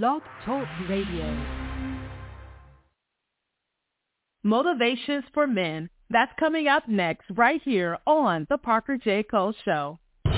Blog Talk Radio. Motivations for Men. That's coming up next right here on The Parker J. Cole Show. Hi,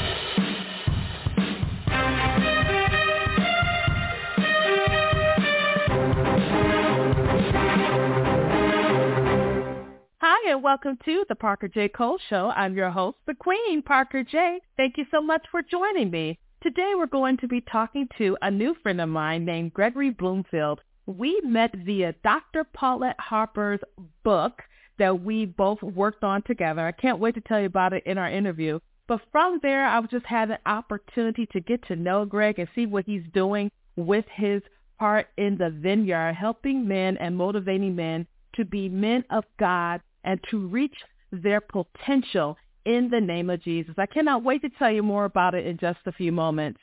and welcome to The Parker J. Cole Show. I'm your host, the Queen, Parker J. Thank you so much for joining me. Today we're going to be talking to a new friend of mine named Gregory Bloomfield. We met via Dr. Paulette Harper's book that we both worked on together. I can't wait to tell you about it in our interview. But from there, I've just had an opportunity to get to know Greg and see what he's doing with his heart in the vineyard, helping men and motivating men to be men of God and to reach their potential in the name of Jesus. I cannot wait to tell you more about it in just a few moments.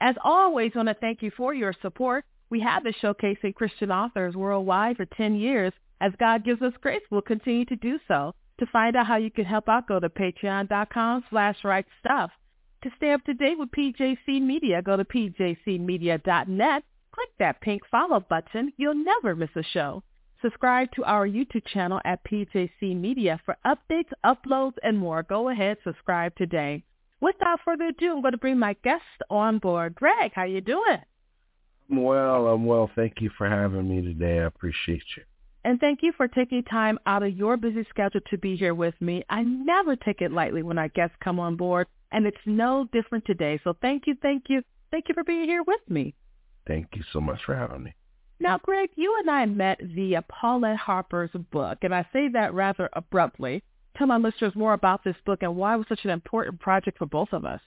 As always, I want to thank you for your support. We have been showcasing Christian authors worldwide for 10 years. As God gives us grace, we'll continue to do so. To find out how you can help out, go to patreon.com/rightstuff. To stay up to date with PJC Media, go to pjcmedia.net. Click that pink follow button. You'll never miss a show. Subscribe to our YouTube channel at PJC Media for updates, uploads, and more. Go ahead, subscribe today. Without further ado, I'm going to bring my guest on board. Greg, how you doing? I'm well. Thank you for having me today. I appreciate you. And thank you for taking time out of your busy schedule to be here with me. I never take it lightly when our guests come on board, and it's no different today. So thank you. Thank you for being here with me. Thank you so much for having me. Now, Greg, you and I met via Paulette Harper's book, and I say that rather abruptly. Tell my listeners more about this book and why it was such an important project for both of us.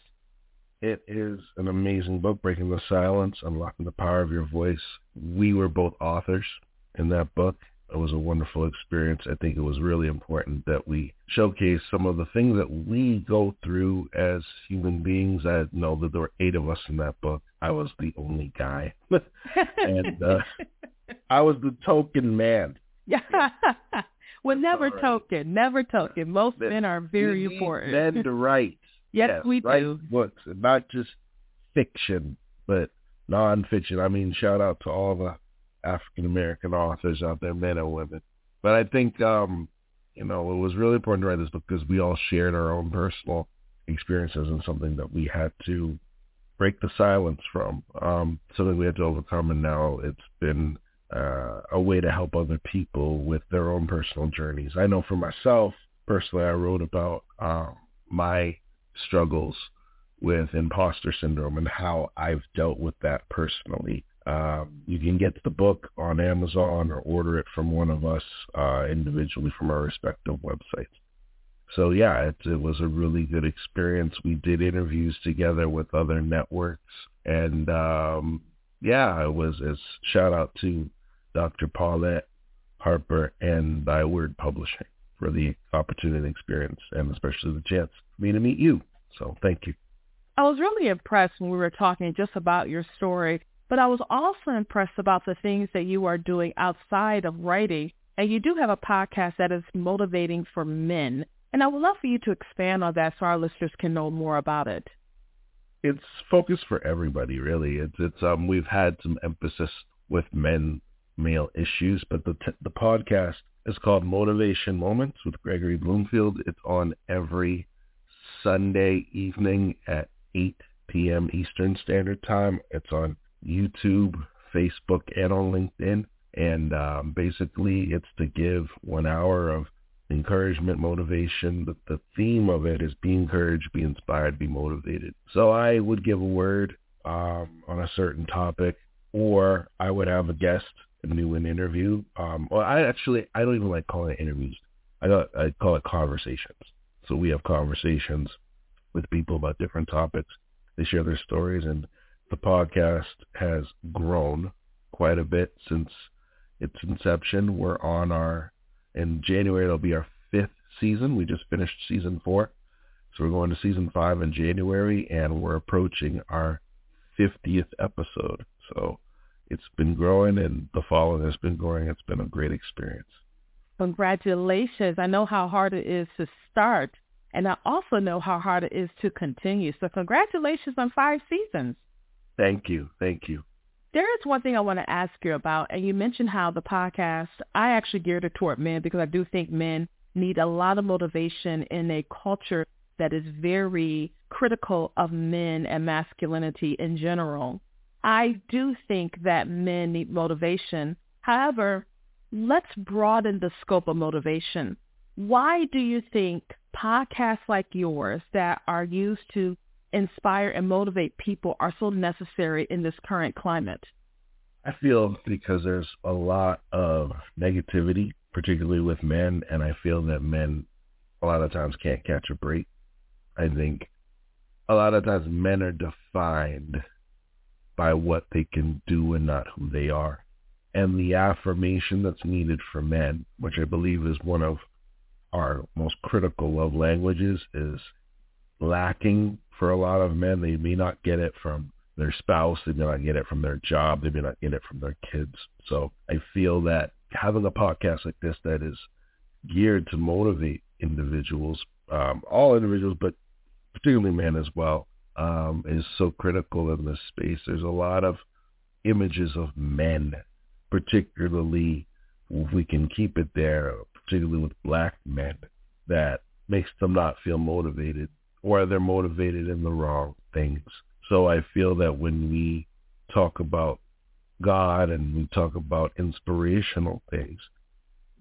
It is an amazing book, Breaking the Silence, Unlocking the Power of Your Voice. We were both authors in that book. It was a wonderful experience. I think it was really important that we showcase some of the things that we go through as human beings. I know that there were 8 of us in that book. I was the only guy. and I was the token man. Yeah. Well, never token. Most men are very important. Men to write. Yes, we do. Books, and not just fiction, but nonfiction. I mean, shout out to all the African-American authors out there, men and women. But I think, it was really important to write this book because we all shared our own personal experiences and something that we had to break the silence from, something we had to overcome. And now it's been a way to help other people with their own personal journeys. I know for myself, personally, I wrote about my struggles with imposter syndrome and how I've dealt with that personally. You can get the book on Amazon or order it from one of us individually from our respective websites. So yeah, it was a really good experience. We did interviews together with other networks, and it was a shout out to Dr. Paulette Harper and Thy Word Publishing for the opportunity and experience, and especially the chance for me to meet you. So thank you. I was really impressed when we were talking just about your story. But I was also impressed about the things that you are doing outside of writing. And you do have a podcast that is motivating for men. And I would love for you to expand on that so our listeners can know more about it. It's focused for everybody, really. It's we've had some emphasis with men, male issues, but the podcast is called Motivation Moments with Gregory Bloomfield. It's on every Sunday evening at 8 p.m. Eastern Standard Time. It's on YouTube, Facebook, and on LinkedIn. And basically, it's to give 1 hour of encouragement, motivation. But the theme of it is be encouraged, be inspired, be motivated. So I would give a word on a certain topic, or I would have a guest and do an interview. I don't even like calling it interviews. I call it conversations. So we have conversations with people about different topics. They share their stories, and the podcast has grown quite a bit since its inception. We're in January, it'll be our 5th season. We just finished season 4. So we're going to season 5 in January, and we're approaching our 50th episode. So it's been growing, and the following has been growing. It's been a great experience. Congratulations. I know how hard it is to start, and I also know how hard it is to continue. So congratulations on 5 seasons. Thank you. There is one thing I want to ask you about, and you mentioned how the podcast, I actually geared it toward men because I do think men need a lot of motivation in a culture that is very critical of men and masculinity in general. I do think that men need motivation. However, let's broaden the scope of motivation. Why do you think podcasts like yours that are used to inspire and motivate people are so necessary in this current climate? I feel because there's a lot of negativity, particularly with men, and I feel that men a lot of times can't catch a break. I think a lot of times men are defined by what they can do and not who they are. And the affirmation that's needed for men, which I believe is one of our most critical love languages, is lacking for a lot of men. They may not get it from their spouse. They may not get it from their job. They may not get it from their kids. So I feel that having a podcast like this that is geared to motivate individuals, all individuals, but particularly men as well, is so critical in this space. There's a lot of images of men, particularly if we can keep it there, particularly with black men, that makes them not feel motivated, or they're motivated in the wrong things. So I feel that when we talk about God and we talk about inspirational things,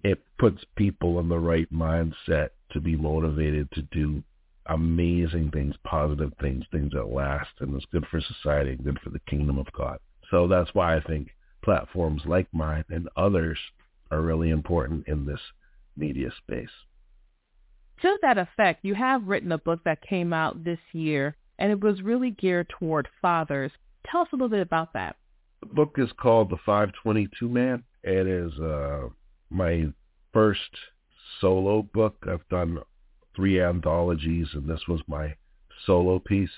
it puts people in the right mindset to be motivated to do amazing things, positive things, things that last, and it's good for society and good for the kingdom of God. So that's why I think platforms like mine and others are really important in this media space. To that effect, you have written a book that came out this year, and it was really geared toward fathers. Tell us a little bit about that. The book is called The 5:22 Man. It is my first solo book. I've done 3 anthologies, and this was my solo piece.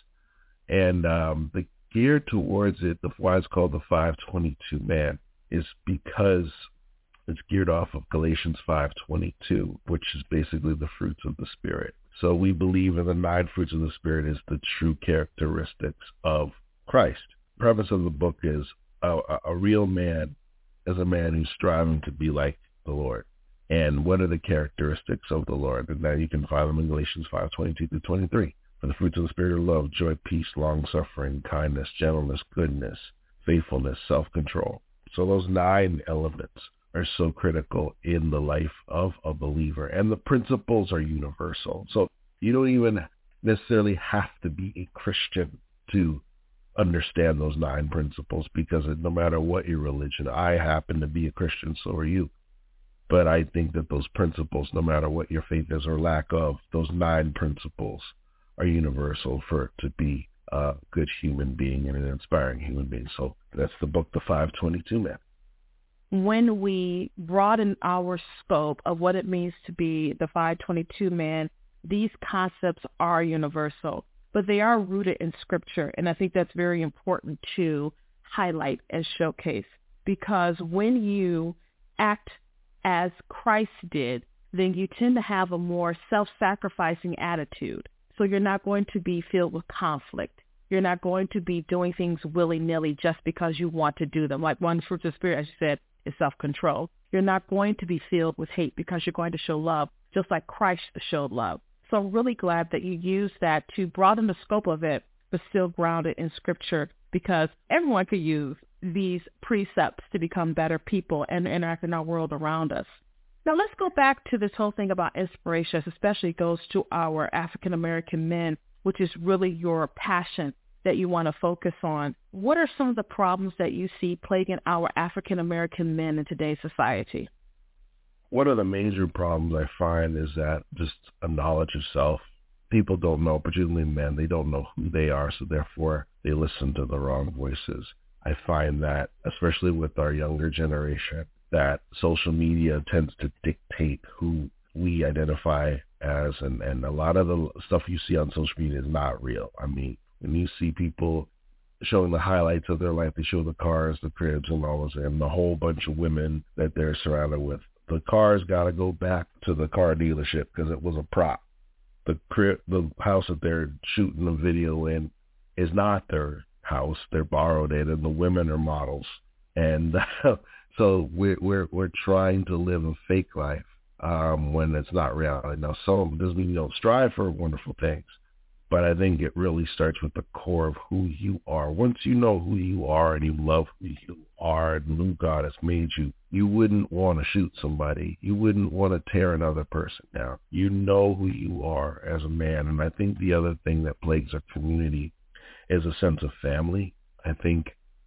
And the gear towards it, why it's called The 5:22 Man, is because it's geared off of Galatians 5:22, which is basically the fruits of the Spirit. So we believe in the 9 fruits of the Spirit is the true characteristics of Christ. The premise of the book is a real man is a man who's striving to be like the Lord. And what are the characteristics of the Lord? And now you can find them in Galatians 5:22 through 23. For the fruits of the Spirit are love, joy, peace, long-suffering, kindness, gentleness, goodness, faithfulness, self-control. So those 9 elements are so critical in the life of a believer. And the principles are universal. So you don't even necessarily have to be a Christian to understand those 9 principles, because no matter what your religion, I happen to be a Christian, so are you. But I think that those principles, no matter what your faith is or lack of, those 9 principles are universal for to be a good human being and an inspiring human being. So that's the book, The 5:22 Man. When we broaden our scope of what it means to be the 5:22 man, these concepts are universal, but they are rooted in Scripture. And I think that's very important to highlight and showcase, because when you act as Christ did, then you tend to have a more self-sacrificing attitude. So you're not going to be filled with conflict. You're not going to be doing things willy-nilly just because you want to do them. Like one fruit of the Spirit, as you said, is self-control. You're not going to be filled with hate, because you're going to show love, just like Christ showed love. So I'm really glad that you used that to broaden the scope of it, but still grounded in Scripture, because everyone could use these precepts to become better people and interact in our world around us. Now let's go back to this whole thing about inspiration, especially goes to our African-American men, which is really your passion that you want to focus on. What are some of the problems that you see plaguing our African-American men in today's society? One of the major problems I find is that just a knowledge of self. People don't know, particularly men, they don't know who they are, so therefore they listen to the wrong voices. I find that, especially with our younger generation, that social media tends to dictate who we identify as, and a lot of the stuff you see on social media is not real. I mean, when you see people showing the highlights of their life, they show the cars, the cribs, and all this, and the whole bunch of women that they're surrounded with. The car's got to go back to the car dealership because it was a prop. The crib, the house that they're shooting a video in, is not their house. They're borrowed it, and the women are models. And so we're trying to live a fake life when it's not reality. Now, some doesn't mean you don't strive for wonderful things, but I think it really starts with the core of who you are. Once you know who you are and you love who you are and who God has made you, you wouldn't want to shoot somebody. You wouldn't want to tear another person down. You know who you are as a man. And I think the other thing that plagues our community is a sense of family. I think,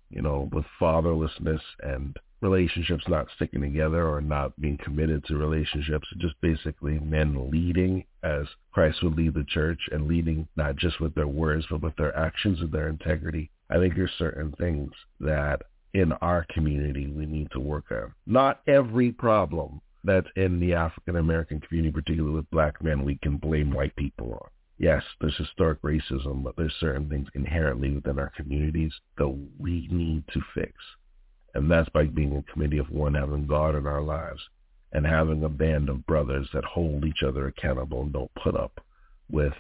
you know, with fatherlessness and relationships not sticking together or not being committed to relationships, just basically men leading as Christ would lead the church, and leading not just with their words, but with their actions and their integrity. I think there's certain things that in our community we need to work on. Not every problem that's in the African-American community, particularly with black men, we can blame white people on. Yes, there's historic racism, but there's certain things inherently within our communities that we need to fix. And that's by being a committee of one, having God in our lives, and having a band of brothers that hold each other accountable and don't put up with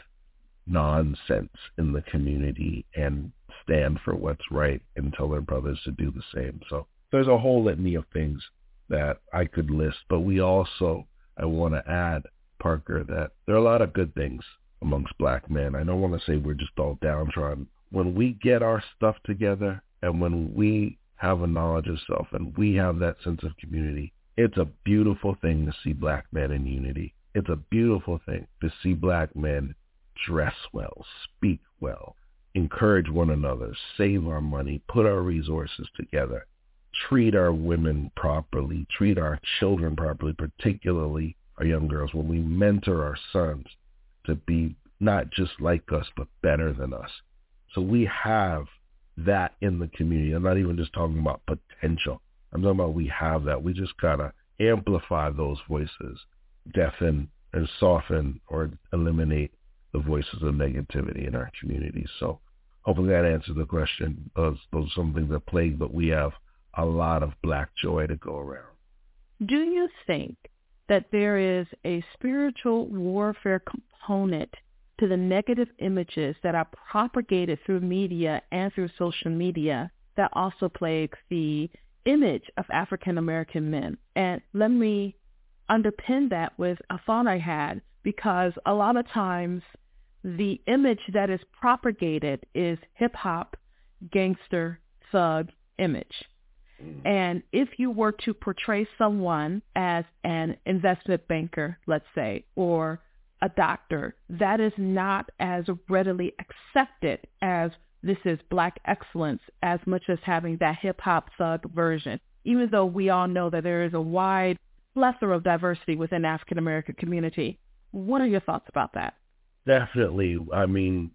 nonsense in the community and stand for what's right and tell their brothers to do the same. So there's a whole litany of things that I could list, but we also, I want to add, Parker, that there are a lot of good things amongst black men. I don't want to say we're just all downtrodden. When we get our stuff together and when we have a knowledge of self and we have that sense of community, it's a beautiful thing to see black men in unity. It's a beautiful thing to see black men dress well, speak well, encourage one another, save our money, put our resources together, treat our women properly, treat our children properly, particularly our young girls, when we mentor our sons to be not just like us, but better than us. So we have that in the community. I'm not even just talking about potential. I'm talking about we have that. We just gotta amplify those voices, deafen and soften or eliminate the voices of negativity in our community. So hopefully that answers the question. Those are some things that plague, but we have a lot of black joy to go around. Do you think that there is a spiritual warfare component to the negative images that are propagated through media and through social media that also plagues the image of African-American men? And let me underpin that with a thought I had, because a lot of times the image that is propagated is hip-hop, gangster, thug image. And if you were to portray someone as an investment banker, let's say, or a doctor, that is not as readily accepted as this is black excellence, as much as having that hip-hop thug version, even though we all know that there is a wide plethora of diversity within the African-American community. What are your thoughts about that? Definitely. I mean,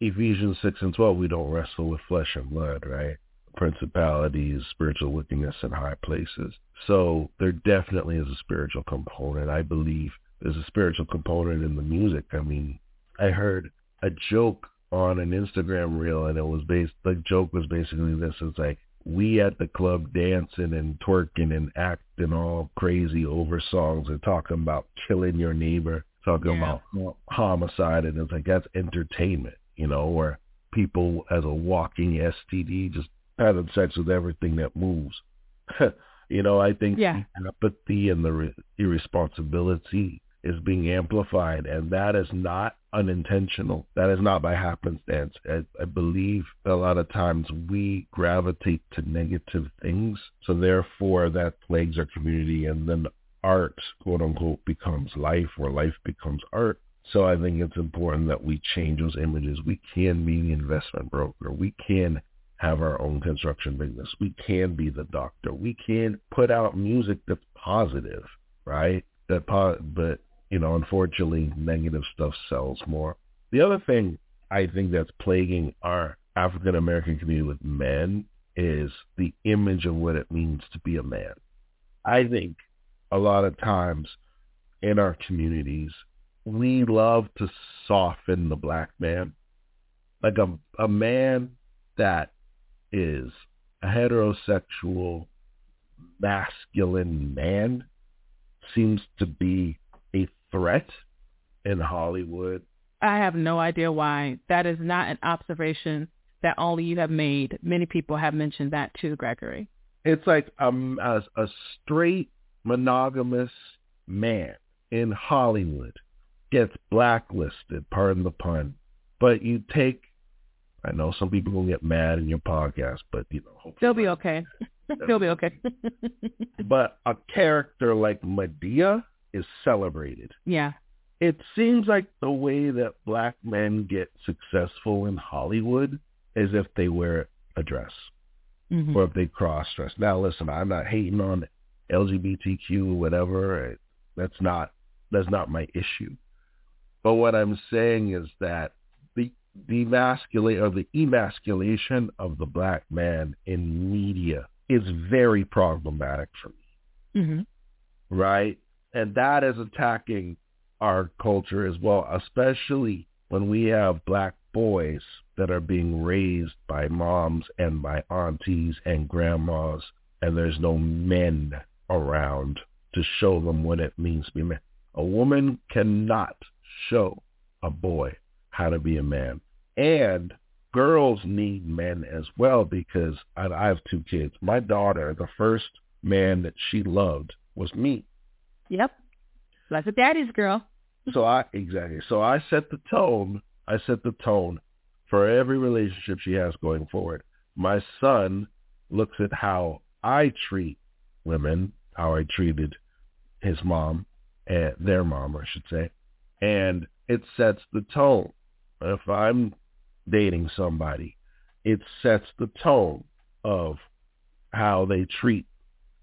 Ephesians 6:12, we don't wrestle with flesh and blood, right? Principalities, spiritual wickedness in high places. So there definitely is a spiritual component. I believe there's a spiritual component in the music. I mean, I heard a joke on an Instagram reel, and it was basically this. It's like, we at the club dancing and twerking and acting all crazy over songs and talking about killing your neighbor, talking about homicide. And it's like, that's entertainment, you know, or people as a walking STD, just having sex with everything that moves. You know, I think the apathy and the irresponsibility is being amplified, and that is not unintentional. That is not by happenstance. I believe a lot of times we gravitate to negative things, so therefore that plagues our community, and then art, quote-unquote, becomes life, or life becomes art. So I think it's important that we change those images. We can be the investment broker. We can have our own construction business. We can be the doctor. We can put out music that's positive, right? But, you know, unfortunately, negative stuff sells more. The other thing I think that's plaguing our African-American community with men is the image of what it means to be a man. I think a lot of times in our communities, we love to soften the black man. Like a man that is a heterosexual, masculine man seems to be a threat in Hollywood. I have no idea why. That is not an observation that only you have made. Many people have mentioned that too, Gregory. It's like a straight monogamous man in Hollywood gets blacklisted, pardon the pun, but you take, I know some people will get mad in your podcast, but you know, hopefully they'll be okay. They'll be okay. But a character like Medea is celebrated. Yeah. It seems like the way that black men get successful in Hollywood is if they wear a dress, mm-hmm. or if they cross-dress. Now, listen, I'm not hating on LGBTQ or whatever. That's not my issue. But what I'm saying is that the emasculation of the black man in media is very problematic for me, mm-hmm. right? And that is attacking our culture as well, especially when we have black boys that are being raised by moms and by aunties and grandmas, and there's no men around to show them what it means to be a man. A woman cannot show a boy how to be a man. And girls need men as well, because I have two kids. My daughter, the first man that she loved was me. Yep. That's a daddy's girl. So I set the tone. I set the tone for every relationship she has going forward. My son looks at how I treat women, how I treated his mom, their mom, I should say, and it sets the tone. If I'm dating somebody, it sets the tone of how they treat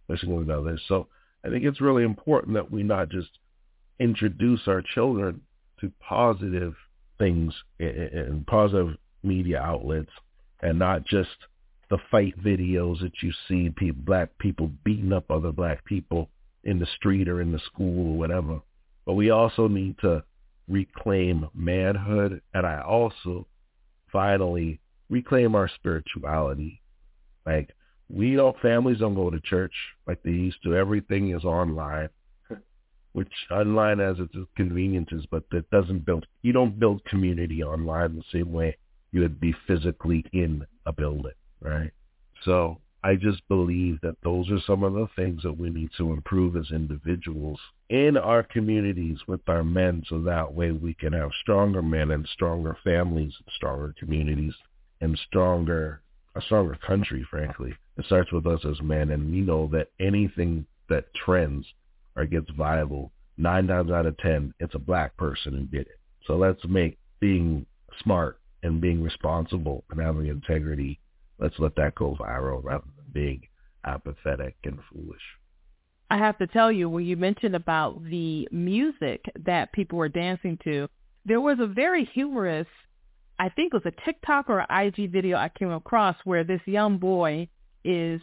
one another. So I think it's really important that we not just introduce our children to positive things and positive media outlets, and not just the fight videos that you see, black people beating up other black people in the street or in the school or whatever. But we also need to reclaim manhood, and I also finally reclaim our spirituality. Like, families don't go to church like they used to. Everything is online, which online has its conveniences, but that doesn't build, you don't build community online the same way you would be physically in a building, right? So I just believe that those are some of the things that we need to improve as individuals in our communities with our men, so that way we can have stronger men and stronger families, and stronger communities, and a stronger country, frankly. It starts with us as men, and we know that anything that trends or gets viable, 9 times out of 10, it's a black person who did it. So let's make being smart and being responsible and having integrity, let's let that go viral rather than being apathetic and foolish. I have to tell you, when you mentioned about the music that people were dancing to, there was a very humorous, I think it was a TikTok or an IG video I came across, where this young boy is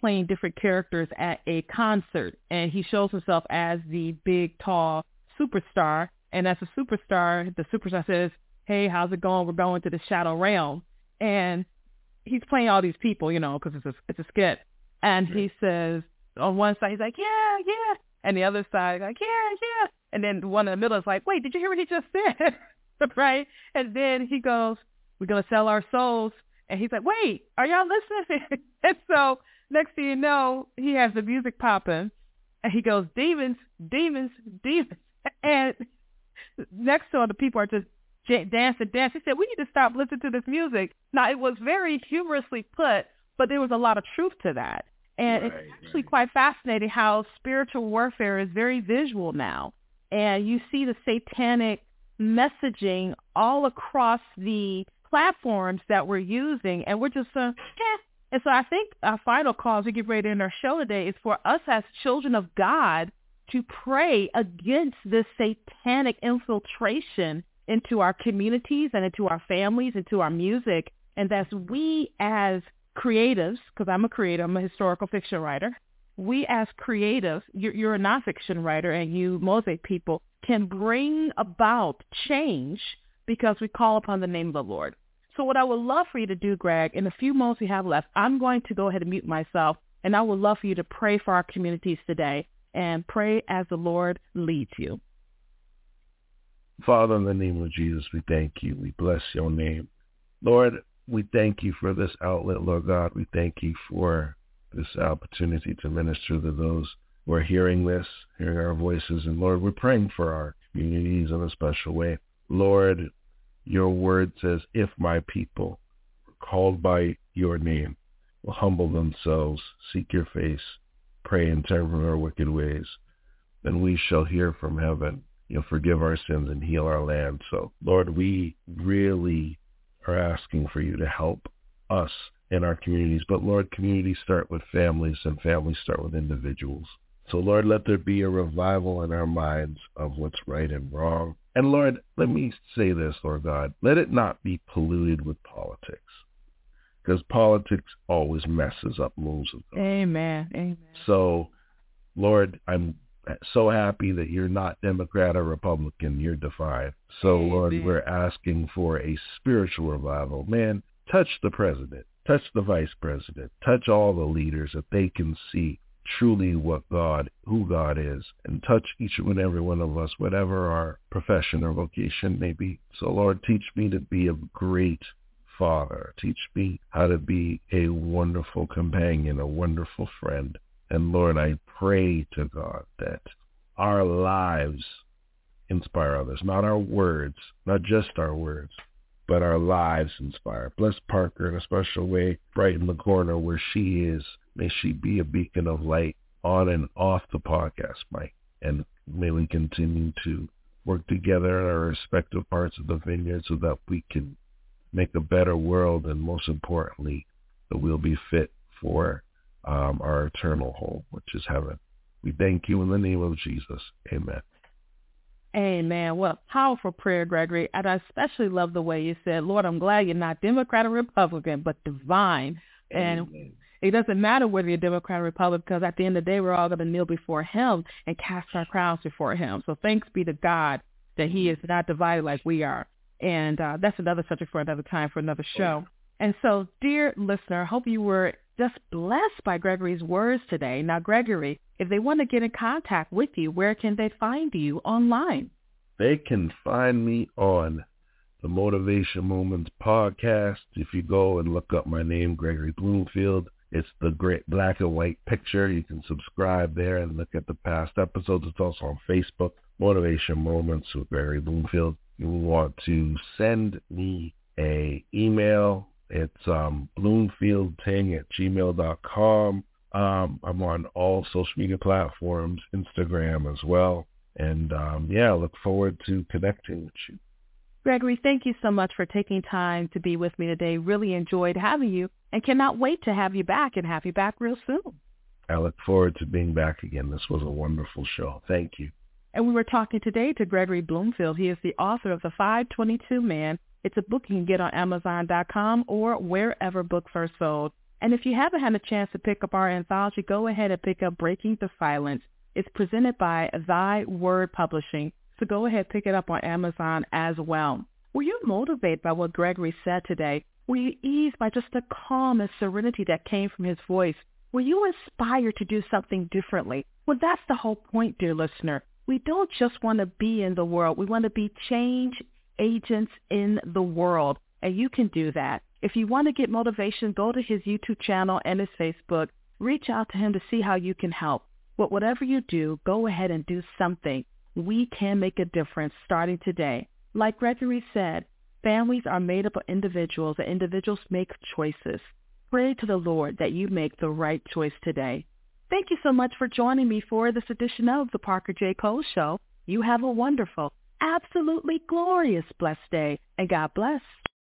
playing different characters at a concert, and he shows himself as the big, tall superstar. And as a superstar, the superstar says, "Hey, how's it going? We're going to the shadow realm." And he's playing all these people, you know, because it's a skit. And he says, on one side, he's like, "Yeah, yeah." And the other side, like, "Yeah, yeah." And then the one in the middle is like, "Wait, did you hear what he just said?" Right? And then he goes, "We're going to sell our souls." And he's like, "Wait, are y'all listening?" And so next thing you know, he has the music popping, and he goes, "Demons, demons, demons." And next to all the people are just dance. He said, "We need to stop listening to this music." Now, it was very humorously put, but there was a lot of truth to that. And it's actually quite fascinating how spiritual warfare is very visual now. And you see the satanic messaging all across the platforms that we're using, and we're just And so I think our final cause we get ready to end our show today is for us as children of God to pray against this satanic infiltration into our communities and into our families, into our music. And that's we as creatives, because I'm a creative, I'm a historical fiction writer. We as creatives, you're a nonfiction writer, and you Mosaic people can bring about change because we call upon the name of the Lord. So what I would love for you to do, Greg, in the few moments we have left, I'm going to go ahead and mute myself, and I would love for you to pray for our communities today and pray as the Lord leads you. Father, in the name of Jesus, we thank you. We bless your name. Lord, We thank you for this outlet, Lord God. We thank you for this opportunity to minister to those who are hearing this, hearing our voices. And Lord, we're praying for our communities in a special way. Lord, your word says, if my people are called by your name, will humble themselves, seek your face, pray and turn from our wicked ways, then we shall hear from heaven. You'll forgive our sins and heal our land. So, Lord, we really are asking for you to help us in our communities. But, Lord, communities start with families, and families start with individuals. So, Lord, let there be a revival in our minds of what's right and wrong. And, Lord, let me say this, Lord God, let it not be polluted with politics, because politics always messes up moves of God. Amen. Amen. So, Lord, I'm so happy that you're not Democrat or Republican. You're defined. So, amen. Lord, we're asking for a spiritual revival. Man, touch the president. Touch the vice president. Touch all the leaders that they can see truly what God, who God is, and touch each and every one of us, whatever our profession or vocation may be. So, Lord, teach me to be a great father. Teach me how to be a wonderful companion, a wonderful friend. And Lord, I pray to God that our lives inspire others, not our words, not just our words, but our lives inspire. Bless Parker in a special way, brighten the corner where she is. May she be a beacon of light on and off the podcast, Mike. And may we continue to work together in our respective parts of the vineyard so that we can make a better world, and most importantly, that we'll be fit for our eternal home, which is heaven. We thank you in the name of Jesus. Amen. Amen. Well, powerful prayer, Gregory. And I especially love the way you said, Lord, I'm glad you're not Democrat or Republican, but divine. Amen. And it doesn't matter whether you're Democrat or Republican, because at the end of the day, we're all going to kneel before him and cast our crowns before him. So thanks be to God that he is not divided like we are. And that's another subject for another time, for another show. And so, dear listener, I hope you were just blessed by Gregory's words today. Now, Gregory, if they want to get in contact with you, where can they find you online? They can find me on the Motivation Moments podcast. If you go and look up my name, Gregory Bloomfield, it's the great black and white picture. You can subscribe there and look at the past episodes. It's also on Facebook, Motivation Moments with Gregory Bloomfield. You want to send me an email. It's bloomfieldting@gmail.com. I'm on all social media platforms, Instagram as well. And I look forward to connecting with you. Gregory, thank you so much for taking time to be with me today. Really enjoyed having you and cannot wait to have you back and have you back real soon. I look forward to being back again. This was a wonderful show. Thank you. And we were talking today to Gregory Bloomfield. He is the author of The 5:22 Man. It's a book you can get on Amazon.com or wherever books are sold. And if you haven't had a chance to pick up our anthology, go ahead and pick up Breaking the Silence. It's presented by Thy Word Publishing. So go ahead, pick it up on Amazon as well. Were you motivated by what Gregory said today? Were you eased by just the calm and serenity that came from his voice? Were you inspired to do something differently? Well, that's the whole point, dear listener. We don't just want to be in the world. We want to be change agents in the world, and you can do that. If you want to get motivation, go to his YouTube channel and his Facebook. Reach out to him to see how you can help. But whatever you do, go ahead and do something. We can make a difference starting today. Like Gregory said, families are made up of individuals, and individuals make choices. Pray to the Lord that you make the right choice today. Thank you so much for joining me for this edition of The Parker J. Cole Show. You have a wonderful, absolutely glorious, blessed day, and God bless.